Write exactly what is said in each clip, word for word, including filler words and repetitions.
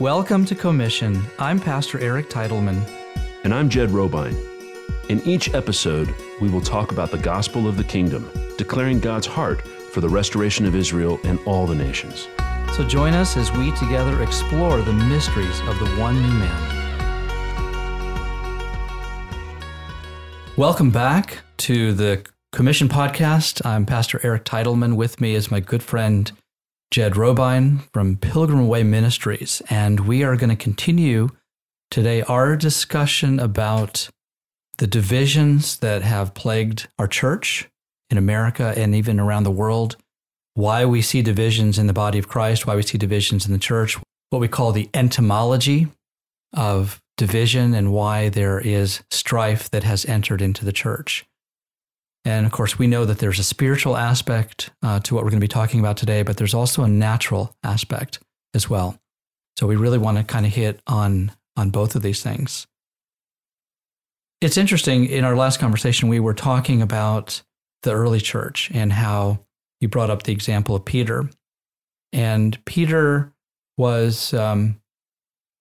Welcome to Commission. I'm Pastor Eric Teitelman. And I'm Jed Robine. In each episode, we will talk about the gospel of the kingdom, declaring God's heart for the restoration of Israel and all the nations. So join us as we together explore the mysteries of the one new man. Welcome back to the Commission Podcast. I'm Pastor Eric Teitelman. With me is my good friend, Jed Robine from Pilgrim Way Ministries, and we are going to continue today our discussion about the divisions that have plagued our church in America and even around the world, why we see divisions in the body of Christ, why we see divisions in the church, what we call the etymology of division and why there is strife that has entered into the church. And of course, we know that there's a spiritual aspect uh, to what we're going to be talking about today, but there's also a natural aspect as well. So we really want to kind of hit on, on both of these things. It's interesting, in our last conversation, we were talking about the early church and how you brought up the example of Peter. And Peter was, um,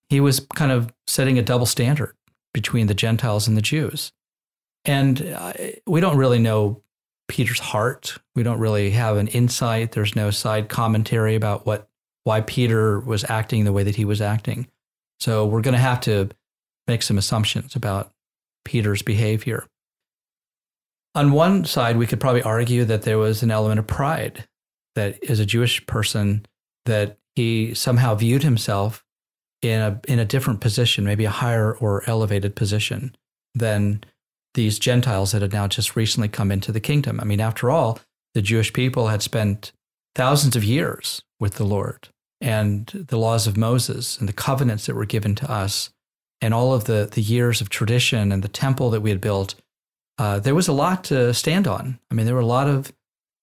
he was kind of setting a double standard between the Gentiles and the Jews. And we don't really know Peter's heart. We don't really have an insight. There's no side commentary about what why Peter was acting the way that he was acting. So we're going to have to make some assumptions about Peter's behavior. On one side, we could probably argue that there was an element of pride, that as a Jewish person, that he somehow viewed himself in a in a different position, maybe a higher or elevated position than these Gentiles that had now just recently come into the kingdom. I mean, after all, the Jewish people had spent thousands of years with the Lord and the laws of Moses and the covenants that were given to us and all of the, the years of tradition and the temple that we had built. Uh, there was a lot to stand on. I mean, there were a lot of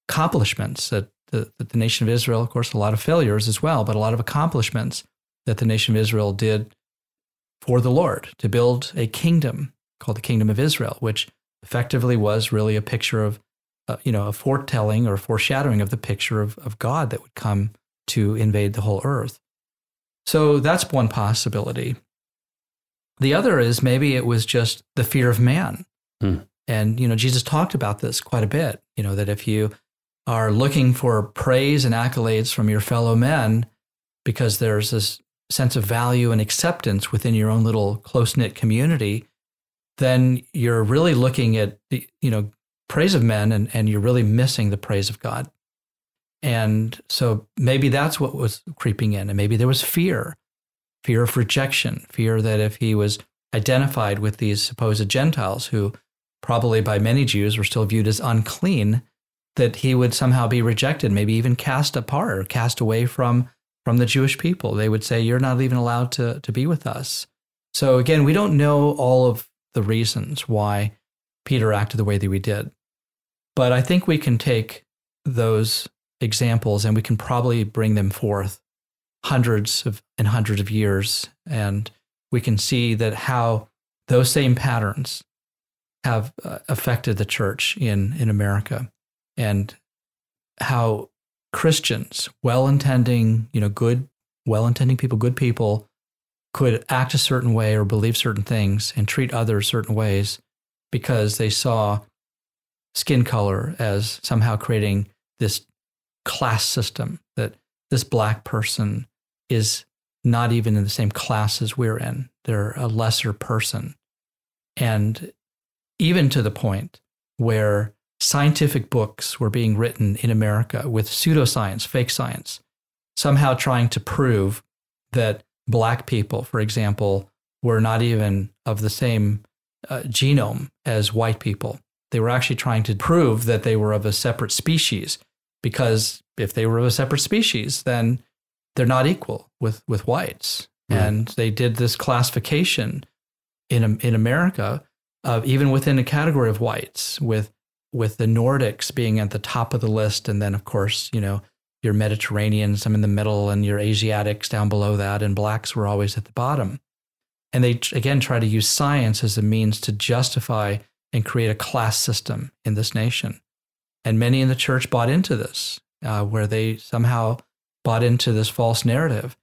accomplishments that the, that the nation of Israel, of course, a lot of failures as well, but a lot of accomplishments that the nation of Israel did for the Lord to build a kingdom called the Kingdom of Israel, which effectively was really a picture of, uh, you know, a foretelling or foreshadowing of the picture of, of God that would come to invade the whole earth. So that's one possibility. The other is maybe it was just the fear of man. Hmm. And, you know, Jesus talked about this quite a bit, you know, that if you are looking for praise and accolades from your fellow men, because there's this sense of value and acceptance within your own little close-knit community, then you're really looking at the, you know, praise of men and, and you're really missing the praise of God. And so maybe that's what was creeping in. And maybe there was fear, fear of rejection, fear that if he was identified with these supposed Gentiles, who probably by many Jews were still viewed as unclean, that he would somehow be rejected, maybe even cast apart or cast away from, from the Jewish people. They would say, you're not even allowed to, to be with us. So again, we don't know all of the reasons why Peter acted the way that we did. But I think we can take those examples and we can probably bring them forth hundreds of and hundreds of years. And we can see that how those same patterns have affected the church in, in America and how Christians, well-intending, you know, good, well-intending people, good people, could act a certain way or believe certain things and treat others certain ways because they saw skin color as somehow creating this class system, that this black person is not even in the same class as we're in. They're a lesser person. And even to the point where scientific books were being written in America with pseudoscience, fake science, somehow trying to prove that Black people, for example, were not even of the same uh, genome as white people. They were actually trying to prove that they were of a separate species, because if they were of a separate species, then they're not equal with, with whites. Mm. And they did this classification in in America, of even within a category of whites, with with the Nordics being at the top of the list, and then, of course, you know, your Mediterranean, some in the middle, and your Asiatics down below that, and blacks were always at the bottom. And they, again, try to use science as a means to justify and create a class system in this nation. And many in the church bought into this, uh, where they somehow bought into this false narrative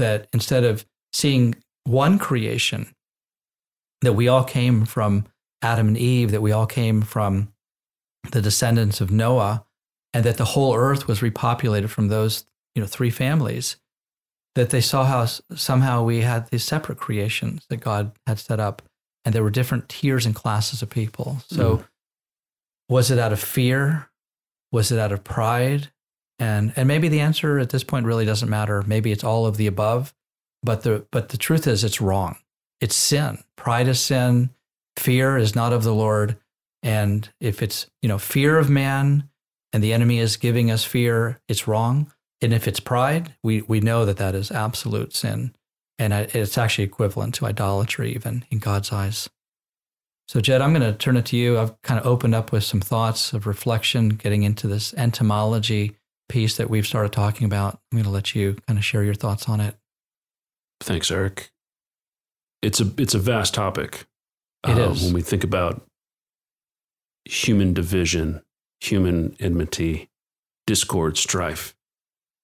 that instead of seeing one creation, that we all came from Adam and Eve, that we all came from the descendants of Noah, and that the whole earth was repopulated from those, you know, three families, that they saw how somehow we had these separate creations that God had set up, and there were different tiers and classes of people. So mm. was it out of fear? Was it out of pride? And and maybe the answer at this point really doesn't matter. Maybe it's all of the above, but the but the truth is it's wrong. It's sin. Pride is sin. Fear is not of the Lord. And if it's, you know, fear of man and the enemy is giving us fear, it's wrong. And if it's pride, we, we know that that is absolute sin. And I, it's actually equivalent to idolatry even in God's eyes. So Jed, I'm going to turn it to you. I've kind of opened up with some thoughts of reflection, getting into this entomology piece that we've started talking about. I'm going to let you kind of share your thoughts on it. Thanks, Eric. It's a it's a vast topic. It uh, is. When we think about human division, human enmity, discord, strife.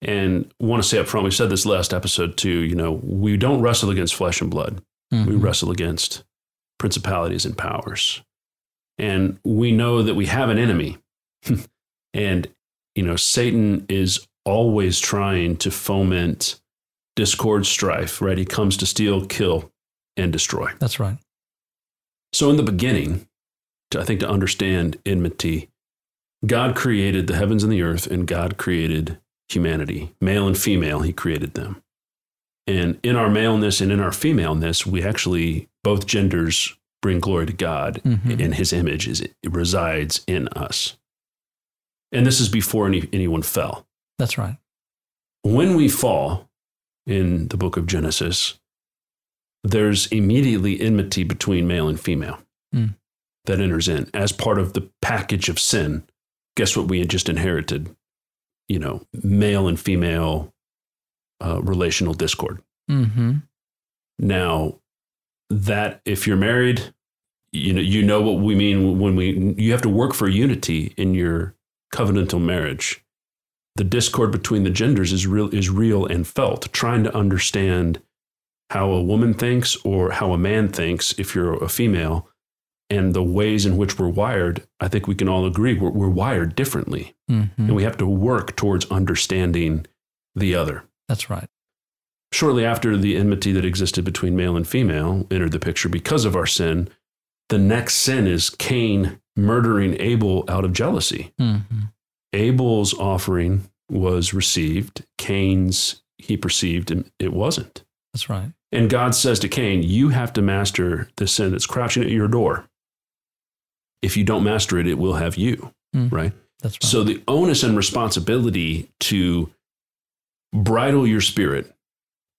And I want to say up front, we said this last episode too, you know, we don't wrestle against flesh and blood. Mm-hmm. We wrestle against principalities and powers. And we know that we have an enemy. And, you know, Satan is always trying to foment discord, strife, right? He comes to steal, kill, and destroy. That's right. So in the beginning, to, I think to understand enmity, God created the heavens and the earth, and God created humanity, male and female. He created them. And in our maleness and in our femaleness, we actually, both genders bring glory to God, mm-hmm. and his image is, it resides in us. And this is before any, anyone fell. That's right. When we fall in the book of Genesis, there's immediately enmity between male and female mm. that enters in as part of the package of sin. Guess what we had just inherited? You know, male and female uh, relational discord. Mm-hmm. Now, that if you're married, you know, you know what we mean when we, you have to work for unity in your covenantal marriage. The discord between the genders is real, is real and felt. Trying to understand how a woman thinks or how a man thinks, if you're a female, and the ways in which we're wired, I think we can all agree we're, we're wired differently. Mm-hmm. And we have to work towards understanding the other. That's right. Shortly after the enmity that existed between male and female entered the picture because of our sin, the next sin is Cain murdering Abel out of jealousy. Mm-hmm. Abel's offering was received. Cain's, he perceived, and it wasn't. That's right. And God says to Cain, you have to master the sin that's crouching at your door. If you don't master it, it will have you, mm, right? That's right. So the onus and responsibility to bridle your spirit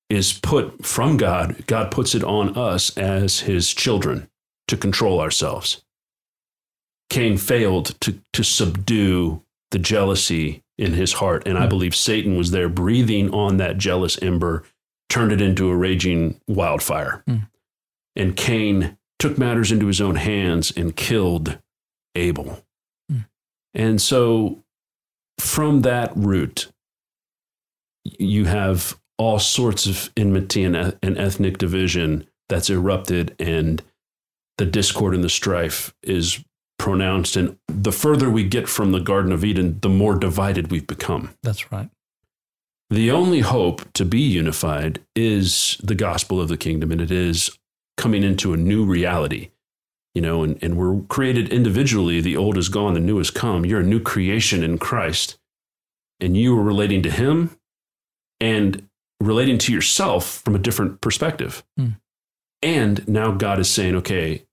is put from God. God puts it on us as his children to control ourselves. Cain failed to, to subdue the jealousy in his heart. And mm. I believe Satan was there breathing on that jealous ember, turned it into a raging wildfire. Mm. And Cain took matters into his own hands and killed Abel. Mm. And so from that root, you have all sorts of enmity and, and ethnic division that's erupted, and the discord and the strife is pronounced. And the further we get from the Garden of Eden, the more divided we've become. That's right. The only hope to be unified is the gospel of the kingdom, and it is coming into a new reality, you know, and, and we're created individually. The old is gone, the new has come. You're a new creation in Christ, and you are relating to him and relating to yourself from a different perspective. Mm. And now God is saying, okay,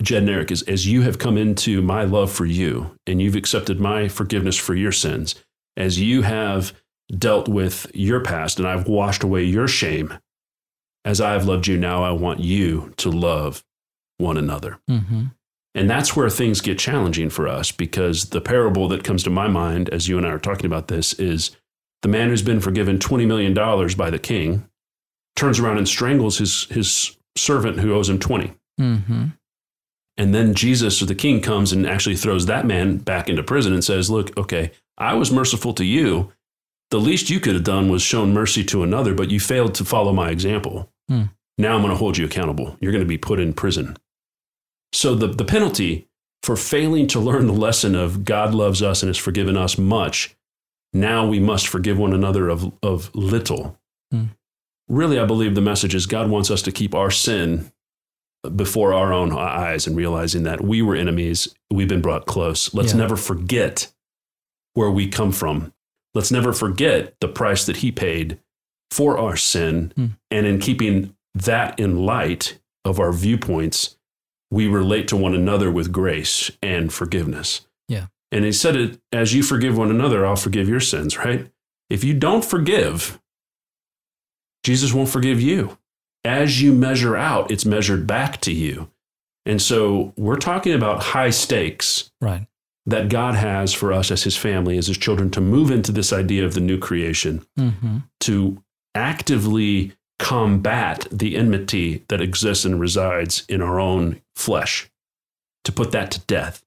Jed and Eric, as, as you have come into my love for you, and you've accepted my forgiveness for your sins, as you have dealt with your past, and I've washed away your shame. As I have loved you, now I want you to love one another. Mm-hmm. And that's where things get challenging for us, because the parable that comes to my mind as you and I are talking about this is the man who's been forgiven twenty million dollars by the king turns around and strangles his, his servant who owes him twenty. Mm-hmm. And then Jesus, or the king, comes and actually throws that man back into prison and says, look, okay, I was merciful to you. the least you could have done was shown mercy to another, but you failed to follow my example. Hmm. Now I'm going to hold you accountable. You're going to be put in prison. So the, the penalty for failing to learn the lesson of God loves us and has forgiven us much, now we must forgive one another of, of little. Hmm. Really, I believe the message is God wants us to keep our sin before our own eyes and realizing that we were enemies, we've been brought close. Let's yeah. never forget where we come from. Let's never forget the price that he paid for our sin. Hmm. And in keeping that in light of our viewpoints, we relate to one another with grace and forgiveness. Yeah. And he said it, as you forgive one another, I'll forgive your sins, right? If you don't forgive, Jesus won't forgive you. As you measure out, it's measured back to you. And so we're talking about high stakes right. that God has for us as his family, as his children, to move into this idea of the new creation, mm-hmm. to actively combat the enmity that exists and resides in our own flesh, to put that to death,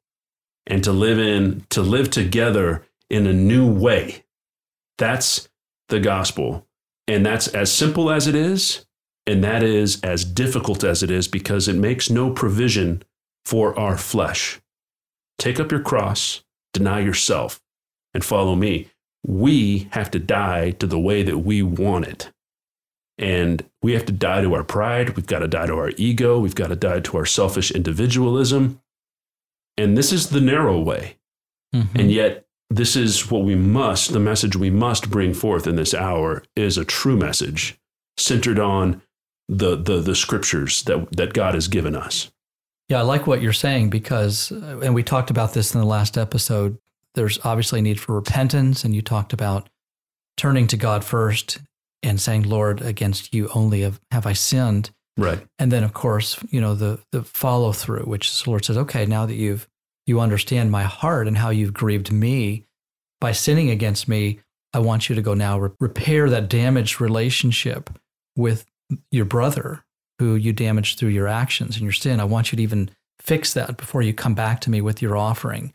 and to live in, to live together in a new way. That's the gospel. And that's as simple as it is. And that is as difficult as it is because it makes no provision for our flesh. Take up your cross, deny yourself, and follow me. We have to die to the way that we want it. And we have to die to our pride. We've got to die to our ego. We've got to die to our selfish individualism. And this is the narrow way. Mm-hmm. And yet this is what we must, the message we must bring forth in this hour is a true message centered on the the the scriptures that, that God has given us. Yeah, I like what you're saying because, and we talked about this in the last episode, there's obviously a need for repentance, and you talked about turning to God first and saying, Lord, against you only have, have I sinned. Right. And then, of course, you know, the the follow through, which the Lord says, okay, now that you've you understand my heart and how you've grieved me by sinning against me, I want you to go now re- repair that damaged relationship with your brother who you damaged through your actions and your sin. I want you to even fix that before you come back to me with your offering.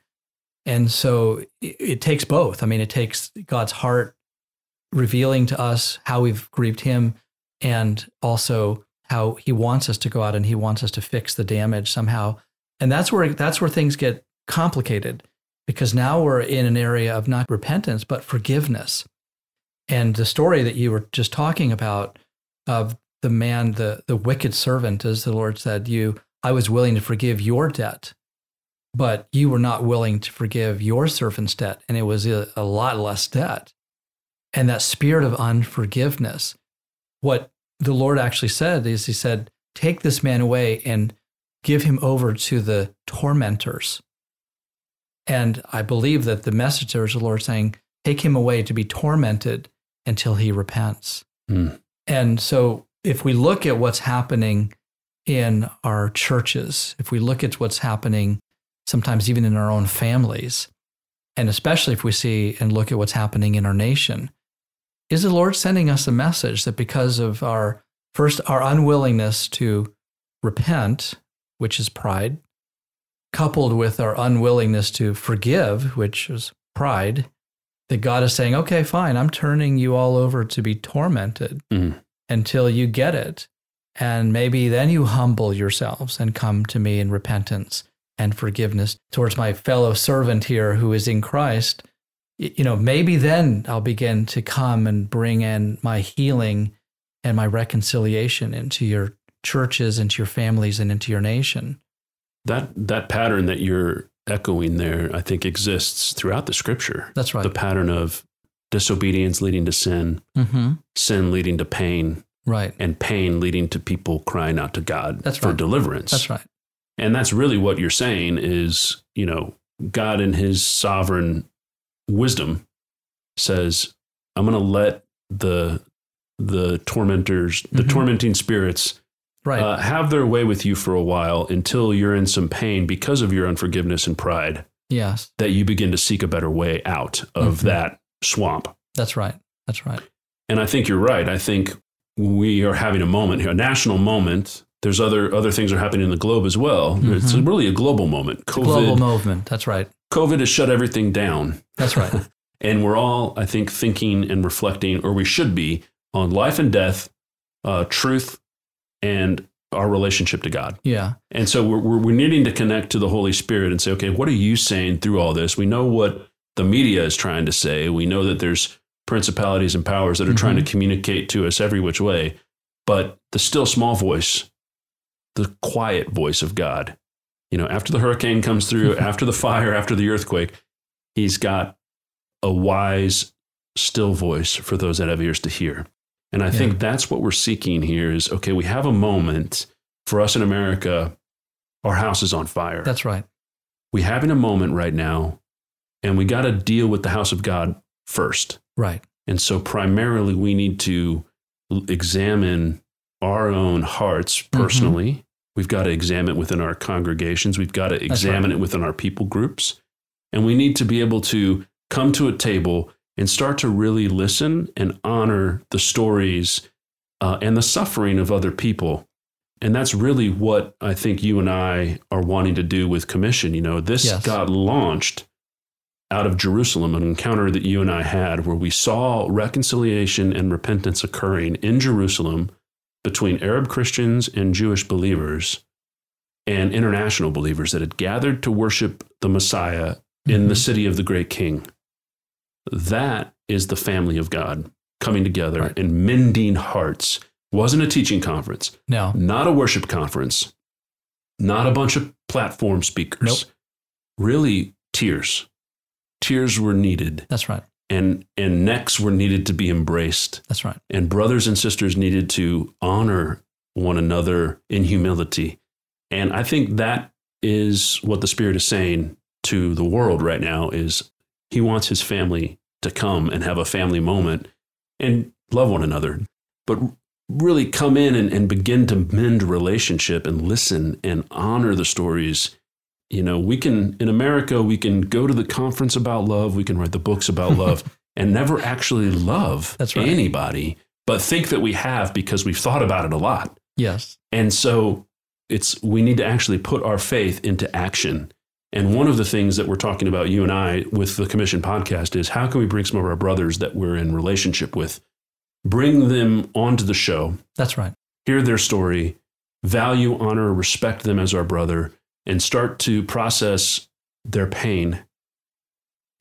And so it, it takes both. I mean, it takes God's heart revealing to us how we've grieved him and also how he wants us to go out and he wants us to fix the damage somehow. And that's where that's where things get complicated because now we're in an area of not repentance, but forgiveness. And the story that you were just talking about of the man, the, the wicked servant, as the Lord said, you, I was willing to forgive your debt, but you were not willing to forgive your servant's debt. And it was a, a lot less debt. And that spirit of unforgiveness, what the Lord actually said is he said, take this man away and give him over to the tormentors. And I believe that the message there is the Lord saying, take him away to be tormented until he repents. Mm. And so if we look at what's happening in our churches, if we look at what's happening sometimes even in our own families, and especially if we see and look at what's happening in our nation, is the Lord sending us a message that because of our, first, our unwillingness to repent, which is pride, coupled with our unwillingness to forgive, which is pride, that God is saying, okay, fine, I'm turning you all over to be tormented mm. until you get it. And maybe then you humble yourselves and come to me in repentance and forgiveness towards my fellow servant here who is in Christ. You know, maybe then I'll begin to come and bring in my healing and my reconciliation into your churches, into your families, and into your nation. That that pattern that you're echoing there, I think, exists throughout the scripture. That's right. The pattern of disobedience leading to sin, mm-hmm. sin leading to pain, right, and pain leading to people crying out to God that's for right. deliverance. That's right. And that's really what you're saying is, you know, God in his sovereign wisdom says, I'm going to let the the tormentors, mm-hmm. the tormenting spirits Right. Uh, have their way with you for a while until you're in some pain because of your unforgiveness and pride. Yes. That you begin to seek a better way out of mm-hmm. that swamp. That's right. That's right. And I think you're right. I think we are having a moment here, a national moment. There's other other things are happening in the globe as well. Mm-hmm. It's really a global moment. COVID, global movement. That's right. COVID has shut everything down. That's right. And we're all, I think, thinking and reflecting, or we should be, on life and death, uh, truth, and our relationship to God. Yeah. And so we're, we're we're needing to connect to the Holy Spirit and say, okay, what are you saying through all this? We know what the media is trying to say. We know that there's principalities and powers that are mm-hmm. trying to communicate to us every which way. But the still small voice, the quiet voice of God, you know, after the hurricane comes through, after the fire, after the earthquake, he's got a wise, still voice for those that have ears to hear. And I yeah. think that's what we're seeking here is, okay, we have a moment for us in America, our house is on fire. That's right. We're having a moment right now, and we got to deal with the house of God first. Right. And so primarily we need to examine our own hearts personally. Mm-hmm. We've got to examine it within our congregations. We've got to examine right. it within our people groups. And we need to be able to come to a table and start to really listen and honor the stories uh, and the suffering of other people. And that's really what I think you and I are wanting to do with Commission. You know, this yes. got launched out of Jerusalem, an encounter that you and I had where we saw reconciliation and repentance occurring in Jerusalem between Arab Christians and Jewish believers and international believers that had gathered to worship the Messiah mm-hmm. in the city of the great king. That is the family of God coming together right. and mending hearts. Wasn't a teaching conference. No. Not a worship conference. Not a bunch of platform speakers. Nope. Really, tears. Tears were needed. That's right. And and necks were needed to be embraced. That's right. And brothers and sisters needed to honor one another in humility. And I think that is what the Spirit is saying to the world right now is, he wants his family to come and have a family moment and love one another, but really come in and, and begin to mend relationship and listen and honor the stories. You know, we can, in America, we can go to the conference about love. We can write the books about love and never actually love That's right. anybody, but think that we have because we've thought about it a lot. Yes. And so it's, we need to actually put our faith into action. And one of the things that we're talking about, you and I, with the Commission podcast is how can we bring some of our brothers that we're in relationship with, bring them onto the show. That's right. Hear their story, value, honor, respect them as our brother, and start to process their pain.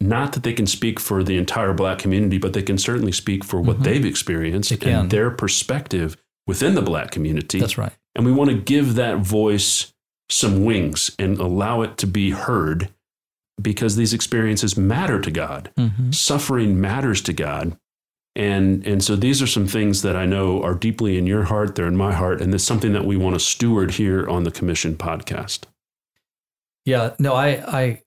Not that they can speak for the entire Black community, but they can certainly speak for what mm-hmm. they've experienced they and their perspective within the Black community. That's right. And we want to give that voice some wings and allow it to be heard because these experiences matter to God. Mm-hmm. Suffering matters to God. And, and so these are some things that I know are deeply in your heart, they're in my heart, and it's something that we want to steward here on the Commission podcast. Yeah, no, I, I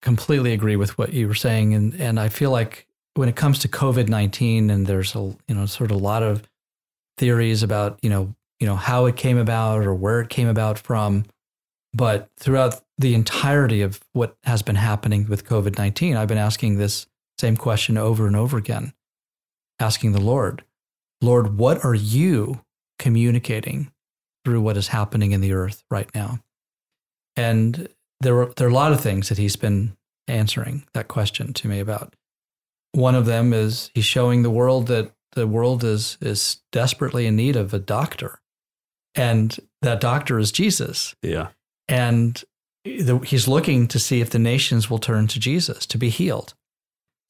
completely agree with what you were saying. And, and I feel like when it comes to COVID nineteen and there's a, you know, sort of a lot of theories about, you know, you know, how it came about or where it came about from. But throughout the entirety of what has been happening with COVID nineteen, I've been asking this same question over and over again, asking the Lord, Lord, what are you communicating through what is happening in the earth right now? And there were there are a lot of things that he's been answering that question to me about. One of them is he's showing the world that the world is is desperately in need of a doctor, and that doctor is Jesus. Yeah. And the, he's looking to see if the nations will turn to Jesus to be healed.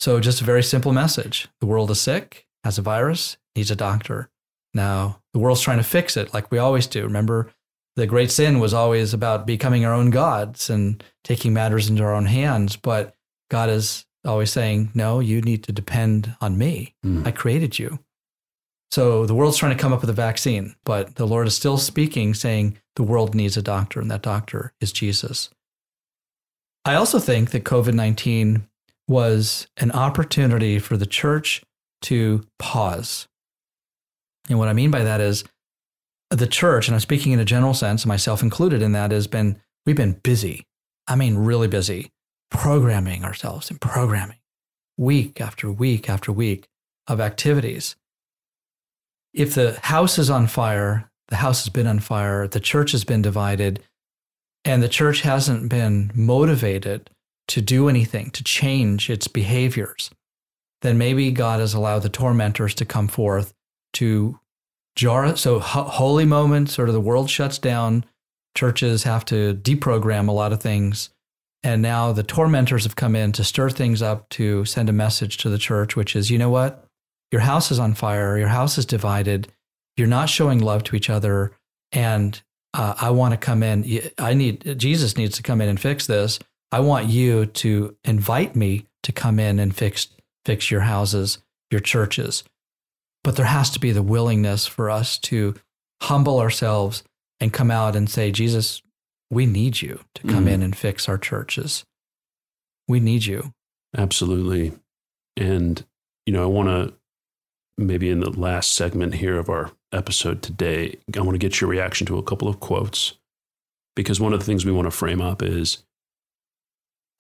So just a very simple message. The world is sick, has a virus, needs a doctor. Now, the world's trying to fix it like we always do. Remember, the great sin was always about becoming our own gods and taking matters into our own hands. But God is always saying, no, you need to depend on me. Mm. I created you. So the world's trying to come up with a vaccine, but the Lord is still speaking, saying the world needs a doctor, and that doctor is Jesus. I also think that COVID nineteen was an opportunity for the church to pause. And what I mean by that is the church, and I'm speaking in a general sense, myself included in that, has been, we've been busy. I mean, really busy, programming ourselves and programming week after week after week of activities. If the house is on fire, the house has been on fire, the church has been divided, and the church hasn't been motivated to do anything, to change its behaviors, then maybe God has allowed the tormentors to come forth to jar us. So ho- holy moments, sort of the world shuts down, churches have to deprogram a lot of things, and now the tormentors have come in to stir things up, to send a message to the church, which is, you know what? Your house is on fire. Your house is divided. You're not showing love to each other. And uh, I want to come in. I need, Jesus needs to come in and fix this. I want you to invite me to come in and fix fix your houses, your churches. But there has to be the willingness for us to humble ourselves and come out and say, Jesus, we need you to come mm. in and fix our churches. We need you. Absolutely. And, you know, I want to, maybe in the last segment here of our episode today, I want to get your reaction to a couple of quotes, because one of the things we want to frame up is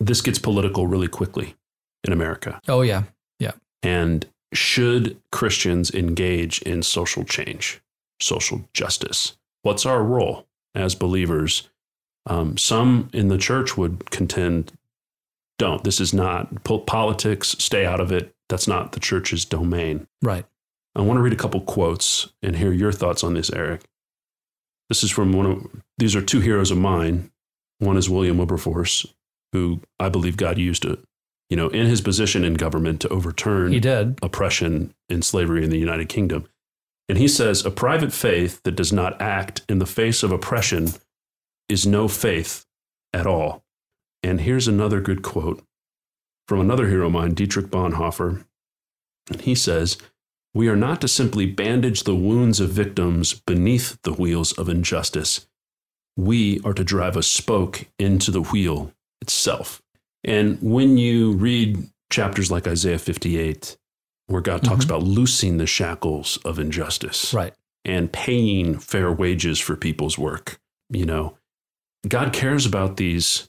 this gets political really quickly in America. Oh, yeah. Yeah. And should Christians engage in social change, social justice? What's our role as believers? Um, some in the church would contend, don't. This is not po- politics. Stay out of it. That's not the church's domain. Right. I want to read a couple quotes and hear your thoughts on this, Eric. This is from one of, these are two heroes of mine. One is William Wilberforce, who I believe God used to, you know, in his position in government to overturn he did. oppression and slavery in the United Kingdom. And he says, a private faith that does not act in the face of oppression is no faith at all. And here's another good quote from another hero of mine, Dietrich Bonhoeffer. And he says, we are not to simply bandage the wounds of victims beneath the wheels of injustice. We are to drive a spoke into the wheel itself. And when you read chapters like Isaiah fifty-eight, where God talks mm-hmm. about loosing the shackles of injustice, right, and paying fair wages for people's work, you know, God cares about these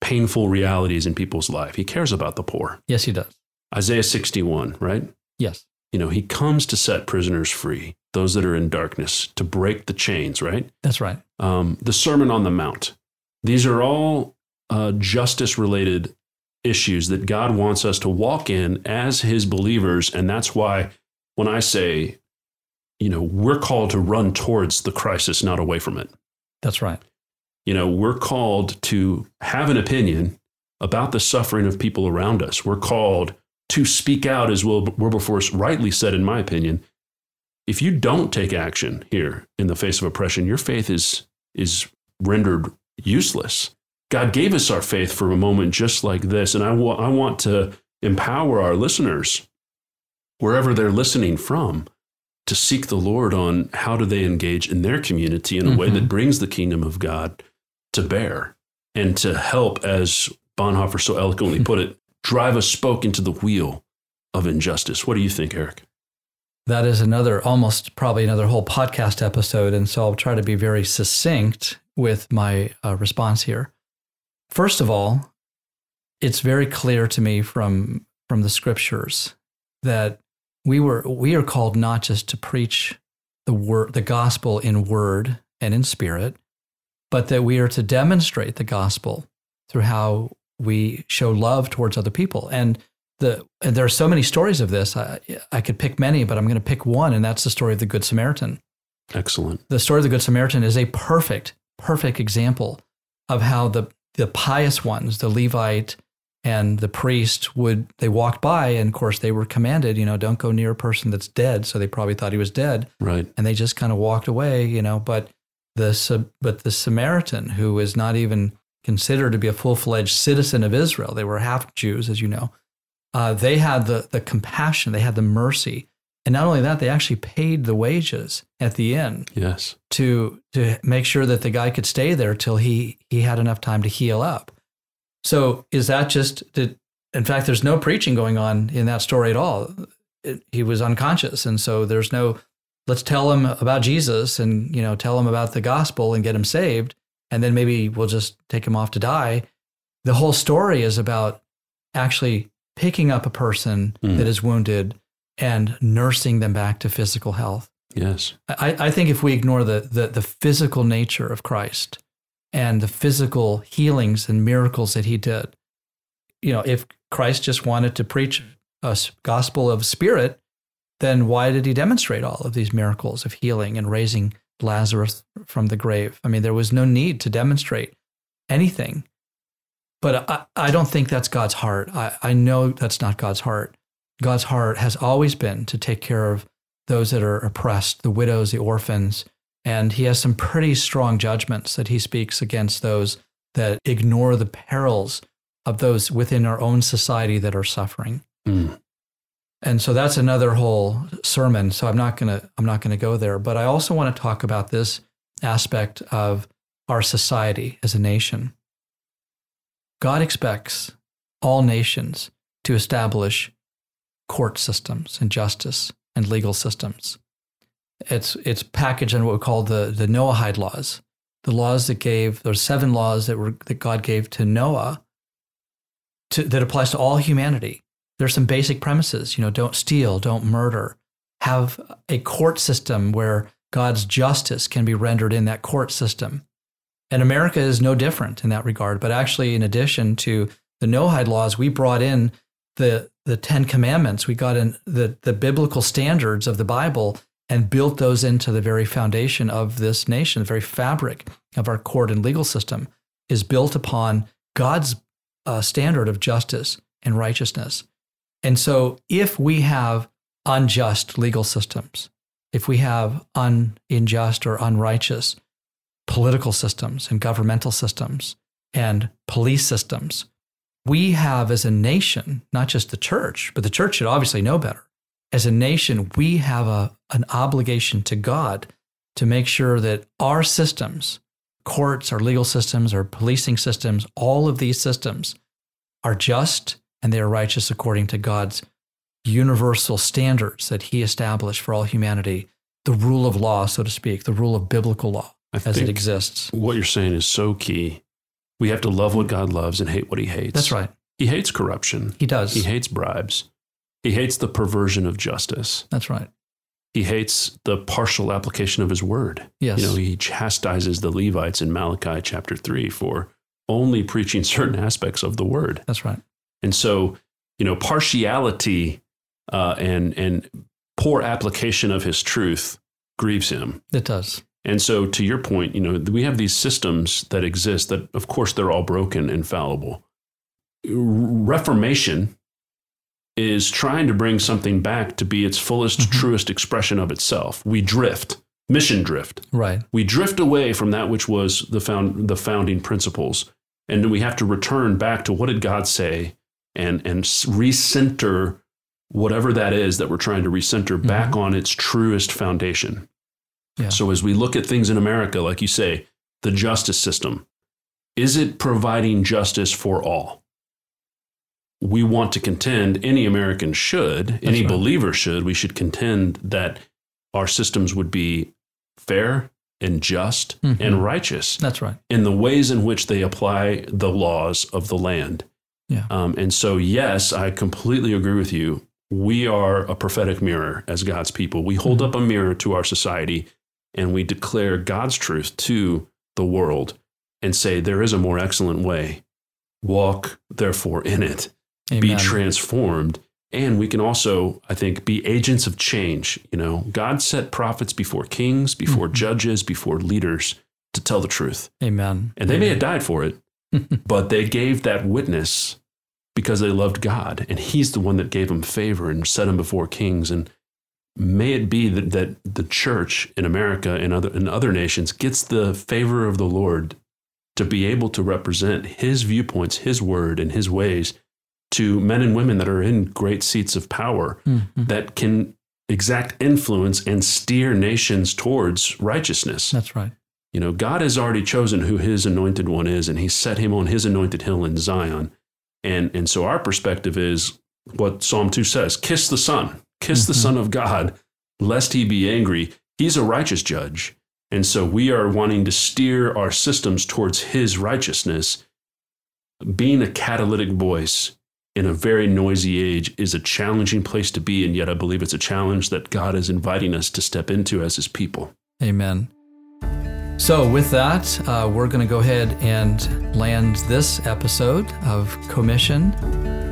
painful realities in people's life. He cares about the poor. Yes, he does. Isaiah sixty-one, right? Yes. You know, he comes to set prisoners free, those that are in darkness, to break the chains, right? That's right. Um, the Sermon on the Mount. These are all uh, justice-related issues that God wants us to walk in as his believers. And that's why when I say, you know, we're called to run towards the crisis, not away from it. That's right. You know, we're called to have an opinion about the suffering of people around us. We're called to speak out, as Will Wilberforce rightly said, in my opinion. If you don't take action here in the face of oppression, your faith is is rendered useless. God gave us our faith for a moment just like this, and I, w- I want to empower our listeners, wherever they're listening from, to seek the Lord on how do they engage in their community in a mm-hmm. way that brings the kingdom of God to bear and to help, as Bonhoeffer so eloquently put it, drive a spoke into the wheel of injustice. What do you think, Eric? That is another, almost probably another whole podcast episode, and so I'll try to be very succinct with my uh, response here. First of all, it's very clear to me from from the scriptures that we were we are called not just to preach the word, the gospel in word and in spirit, but that we are to demonstrate the gospel through how we show love towards other people. And the and there are so many stories of this. I, I could pick many, but I'm going to pick one, and that's the story of the Good Samaritan. Excellent. The story of the Good Samaritan is a perfect, perfect example of how the The pious ones, the Levite and the priest, would they walked by, and of course they were commanded, you know, don't go near a person that's dead. So they probably thought he was dead, right? And they just kind of walked away, you know. But the but the Samaritan, who is not even considered to be a full fledged citizen of Israel, they were half Jews, as you know. Uh, they had the the compassion, they had the mercy, and not only that, they actually paid the wages at the end. Yes. To to make sure that the guy could stay there till he, he had enough time to heal up. So is that just, did, in fact, there's no preaching going on in that story at all. It, he was unconscious. And so there's no, let's tell him about Jesus and, you know, tell him about the gospel and get him saved. And then maybe we'll just take him off to die. The whole story is about actually picking up a person mm. that is wounded and nursing them back to physical health. Yes. I, I think if we ignore the, the the physical nature of Christ and the physical healings and miracles that he did, you know, if Christ just wanted to preach a gospel of spirit, then why did he demonstrate all of these miracles of healing and raising Lazarus from the grave? I mean, there was no need to demonstrate anything. But I, I don't think that's God's heart. I, I know that's not God's heart. God's heart has always been to take care of those that are oppressed, the widows, the orphans, and he has some pretty strong judgments that he speaks against those that ignore the perils of those within our own society that are suffering. Mm. And so that's another whole sermon. So I'm not going to I'm not going to go there. But I also want to talk about this aspect of our society as a nation. God expects all nations to establish court systems and justice and legal systems. It's it's packaged in what we call the, the Noahide laws, the laws that gave, there are seven laws that were that God gave to Noah to, that applies to all humanity. There's some basic premises, you know, don't steal, don't murder, have a court system where God's justice can be rendered in that court system. And America is no different in that regard. But actually, in addition to the Noahide laws, we brought in the the Ten Commandments. We got in the, the biblical standards of the Bible and built those into the very foundation of this nation. The very fabric of our court and legal system is built upon God's uh, standard of justice and righteousness. And so if we have unjust legal systems, if we have un, unjust or unrighteous political systems and governmental systems and police systems, we have as a nation, not just the church, but the church should obviously know better. As a nation, we have a, an obligation to God to make sure that our systems, courts, our legal systems, our policing systems, all of these systems are just and they are righteous according to God's universal standards that he established for all humanity, the rule of law, so to speak, the rule of biblical law I as it exists. What you're saying is so key. We have to love what God loves and hate what he hates. That's right. He hates corruption. He does. He hates bribes. He hates the perversion of justice. That's right. He hates the partial application of his word. Yes. You know, he chastises the Levites in Malachi chapter three for only preaching certain aspects of the word. That's right. And so, you know, partiality uh, and and poor application of his truth grieves him. It does. And so to your point, you know, we have these systems that exist that, of course, they're all broken and fallible. Reformation is trying to bring something back to be its fullest, mm-hmm. truest expression of itself. We drift, mission drift. Right. We drift away from that which was the found, the founding principles. And we have to return back to what did God say and, and recenter whatever that is that we're trying to recenter, mm-hmm. back on its truest foundation. Yeah. So as we look at things in America, like you say, the justice system, is it providing justice for all? We want to contend, any American should, That's any right. believer should, we should contend that our systems would be fair and just, mm-hmm. and righteous. That's right. In the ways in which they apply the laws of the land. Yeah. Um, and so, yes, I completely agree with you. We are a prophetic mirror as God's people. We hold mm-hmm. up a mirror to our society and we declare God's truth to the world and say, there is a more excellent way. Walk, therefore, in it. Amen. Be transformed. And we can also, I think, be agents of change. You know, God set prophets before kings, before mm-hmm. judges, before leaders to tell the truth. Amen. And they Amen. may have died for it, but they gave that witness because they loved God. And he's the one that gave them favor and set them before kings. And may it be that, that the church in America and other, and other nations gets the favor of the Lord to be able to represent his viewpoints, his word, and his ways to men and women that are in great seats of power, mm-hmm. that can exact influence and steer nations towards righteousness. That's right. You know, God has already chosen who his anointed one is, and he set him on his anointed hill in Zion. And and so our perspective is what Psalm two says, kiss the Son, kiss mm-hmm. the Son of God, lest he be angry. He's a righteous judge. And so we are wanting to steer our systems towards his righteousness. Being a catalytic voice in a very noisy age is a challenging place to be, and yet I believe it's a challenge that God is inviting us to step into as his people. Amen. So with that, uh, we're going to go ahead and land this episode of Commission.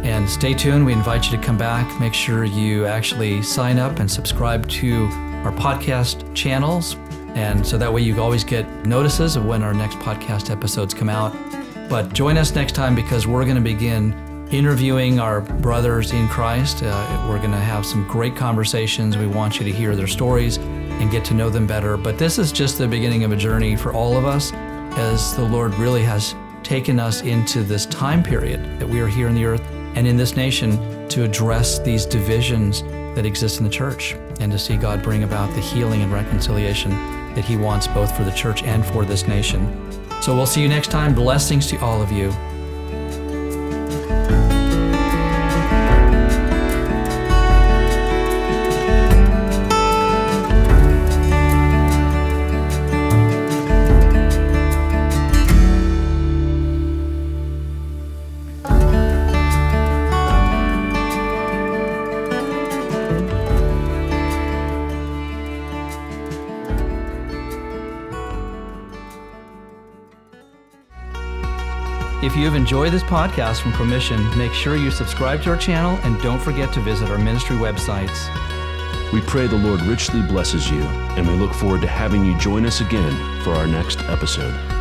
And And stay tuned. We invite you to come back. Make sure you actually sign up and subscribe to our podcast channels. And so that way you always get notices of when our next podcast episodes come out. But join us next time, because we're going to begin interviewing our brothers in Christ. Uh, we're going to have some great conversations. We want you to hear their stories and get to know them better. But this is just the beginning of a journey for all of us, as the Lord really has taken us into this time period that we are here on the earth and in this nation to address these divisions that exist in the church, and to see God bring about the healing and reconciliation that he wants both for the church and for this nation. So we'll see you next time. Blessings to all of you. If you have enjoyed this podcast from Commission, make sure you subscribe to our channel and don't forget to visit our ministry websites. We pray the Lord richly blesses you, and we look forward to having you join us again for our next episode.